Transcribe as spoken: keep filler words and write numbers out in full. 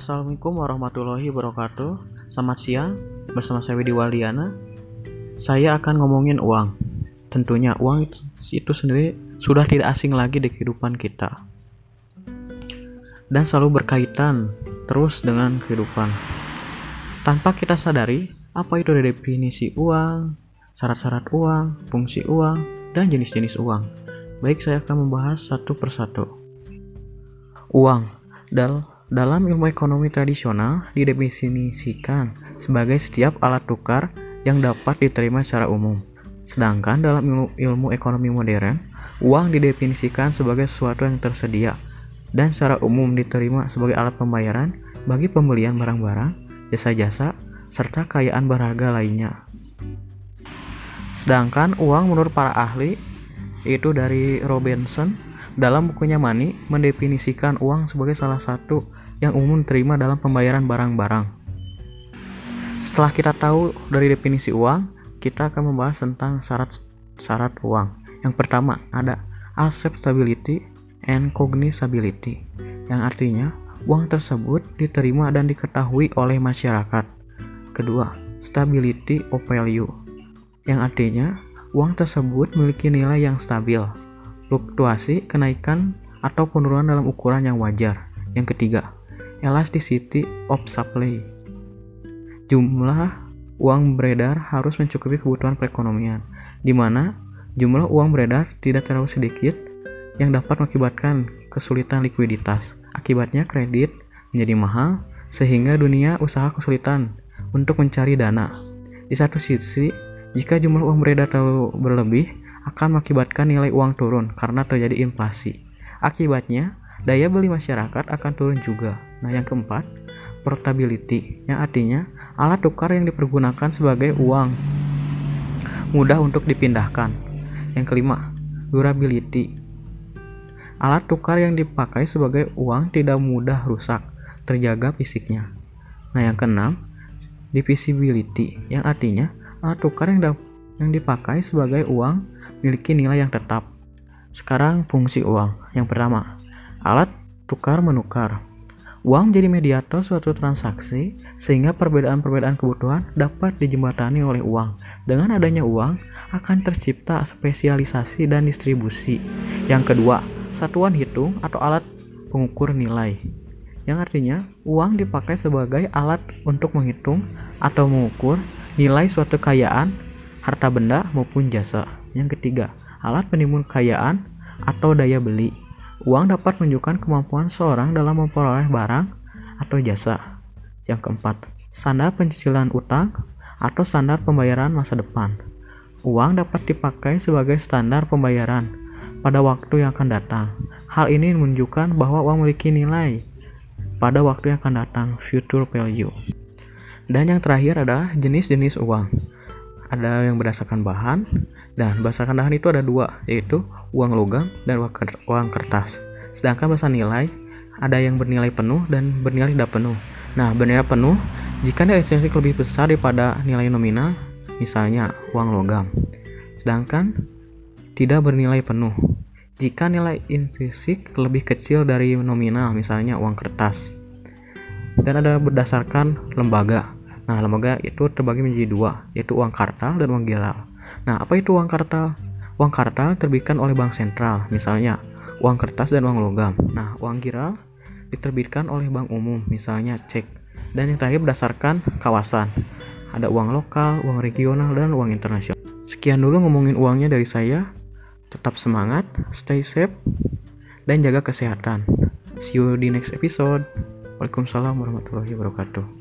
Assalamualaikum warahmatullahi wabarakatuh. Selamat siang, bersama saya Widi Waliana. Saya akan ngomongin uang. Tentunya uang itu, itu sendiri sudah tidak asing lagi di kehidupan kita dan selalu berkaitan terus dengan kehidupan. Tanpa kita sadari, apa itu definisi uang, syarat-syarat uang, fungsi uang, dan jenis-jenis uang. Baik, saya akan membahas satu persatu. Uang dal Dalam ilmu ekonomi tradisional didefinisikan sebagai setiap alat tukar yang dapat diterima secara umum. Sedangkan dalam ilmu, ilmu ekonomi modern, uang didefinisikan sebagai sesuatu yang tersedia dan secara umum diterima sebagai alat pembayaran bagi pembelian barang-barang, jasa-jasa, serta kekayaan berharga lainnya. Sedangkan uang menurut para ahli, itu dari Robinson, dalam bukunya Money, mendefinisikan uang sebagai salah satu yang umum diterima dalam pembayaran barang-barang. Setelah kita tahu dari definisi uang, kita akan membahas tentang syarat-syarat uang. Yang pertama ada acceptability and cognizability, yang artinya uang tersebut diterima dan diketahui oleh masyarakat. Kedua, stability of value, yang artinya uang tersebut memiliki nilai yang stabil, fluktuasi, kenaikan atau penurunan dalam ukuran yang wajar. Yang ketiga, elasticity of supply, jumlah uang beredar harus mencukupi kebutuhan perekonomian, di mana jumlah uang beredar tidak terlalu sedikit yang dapat mengakibatkan kesulitan likuiditas. Akibatnya kredit menjadi mahal sehingga dunia usaha kesulitan untuk mencari dana. Di satu sisi, jika jumlah uang beredar terlalu berlebih akan mengakibatkan nilai uang turun karena terjadi inflasi. Akibatnya daya beli masyarakat akan turun juga. Nah, yang keempat, portability, yang artinya alat tukar yang dipergunakan sebagai uang, mudah untuk dipindahkan. Yang kelima, durability, alat tukar yang dipakai sebagai uang tidak mudah rusak, terjaga fisiknya. Nah, yang keenam, divisibility, yang artinya alat tukar yang, yang dipakai sebagai uang memiliki nilai yang tetap. Sekarang fungsi uang. Yang pertama, alat tukar menukar. Uang jadi mediator suatu transaksi sehingga perbedaan-perbedaan kebutuhan dapat dijembatani oleh uang. Dengan adanya uang akan tercipta spesialisasi dan distribusi. Yang kedua, satuan hitung atau alat pengukur nilai, yang artinya uang dipakai sebagai alat untuk menghitung atau mengukur nilai suatu kekayaan, harta benda maupun jasa. Yang ketiga, alat penimbun kekayaan atau daya beli. Uang dapat menunjukkan kemampuan seorang dalam memperoleh barang atau jasa. Yang keempat, standar pencicilan utang atau standar pembayaran masa depan. Uang dapat dipakai sebagai standar pembayaran pada waktu yang akan datang. Hal ini menunjukkan bahwa uang memiliki nilai pada waktu yang akan datang, future value. Dan yang terakhir adalah jenis-jenis uang. Ada yang berdasarkan bahan, dan berdasarkan bahan itu ada dua, yaitu uang logam dan uang kertas. Sedangkan berdasarkan nilai, ada yang bernilai penuh dan bernilai tidak penuh. Nah, bernilai penuh jika nilai intrinsik lebih besar daripada nilai nominal, misalnya uang logam. Sedangkan tidak bernilai penuh jika nilai intrinsik lebih kecil dari nominal, misalnya uang kertas. Dan ada berdasarkan lembaga. Nah, lembaga itu terbagi menjadi dua, yaitu uang kartal dan uang giral. Nah, apa itu uang kartal? Uang kartal diterbitkan oleh bank sentral, misalnya uang kertas dan uang logam. Nah, uang giral diterbitkan oleh bank umum, misalnya cek. Dan yang terakhir berdasarkan kawasan. Ada uang lokal, uang regional, dan uang internasional. Sekian dulu ngomongin uangnya dari saya. Tetap semangat, stay safe, dan jaga kesehatan. See you di next episode. Waalaikumsalam warahmatullahi wabarakatuh.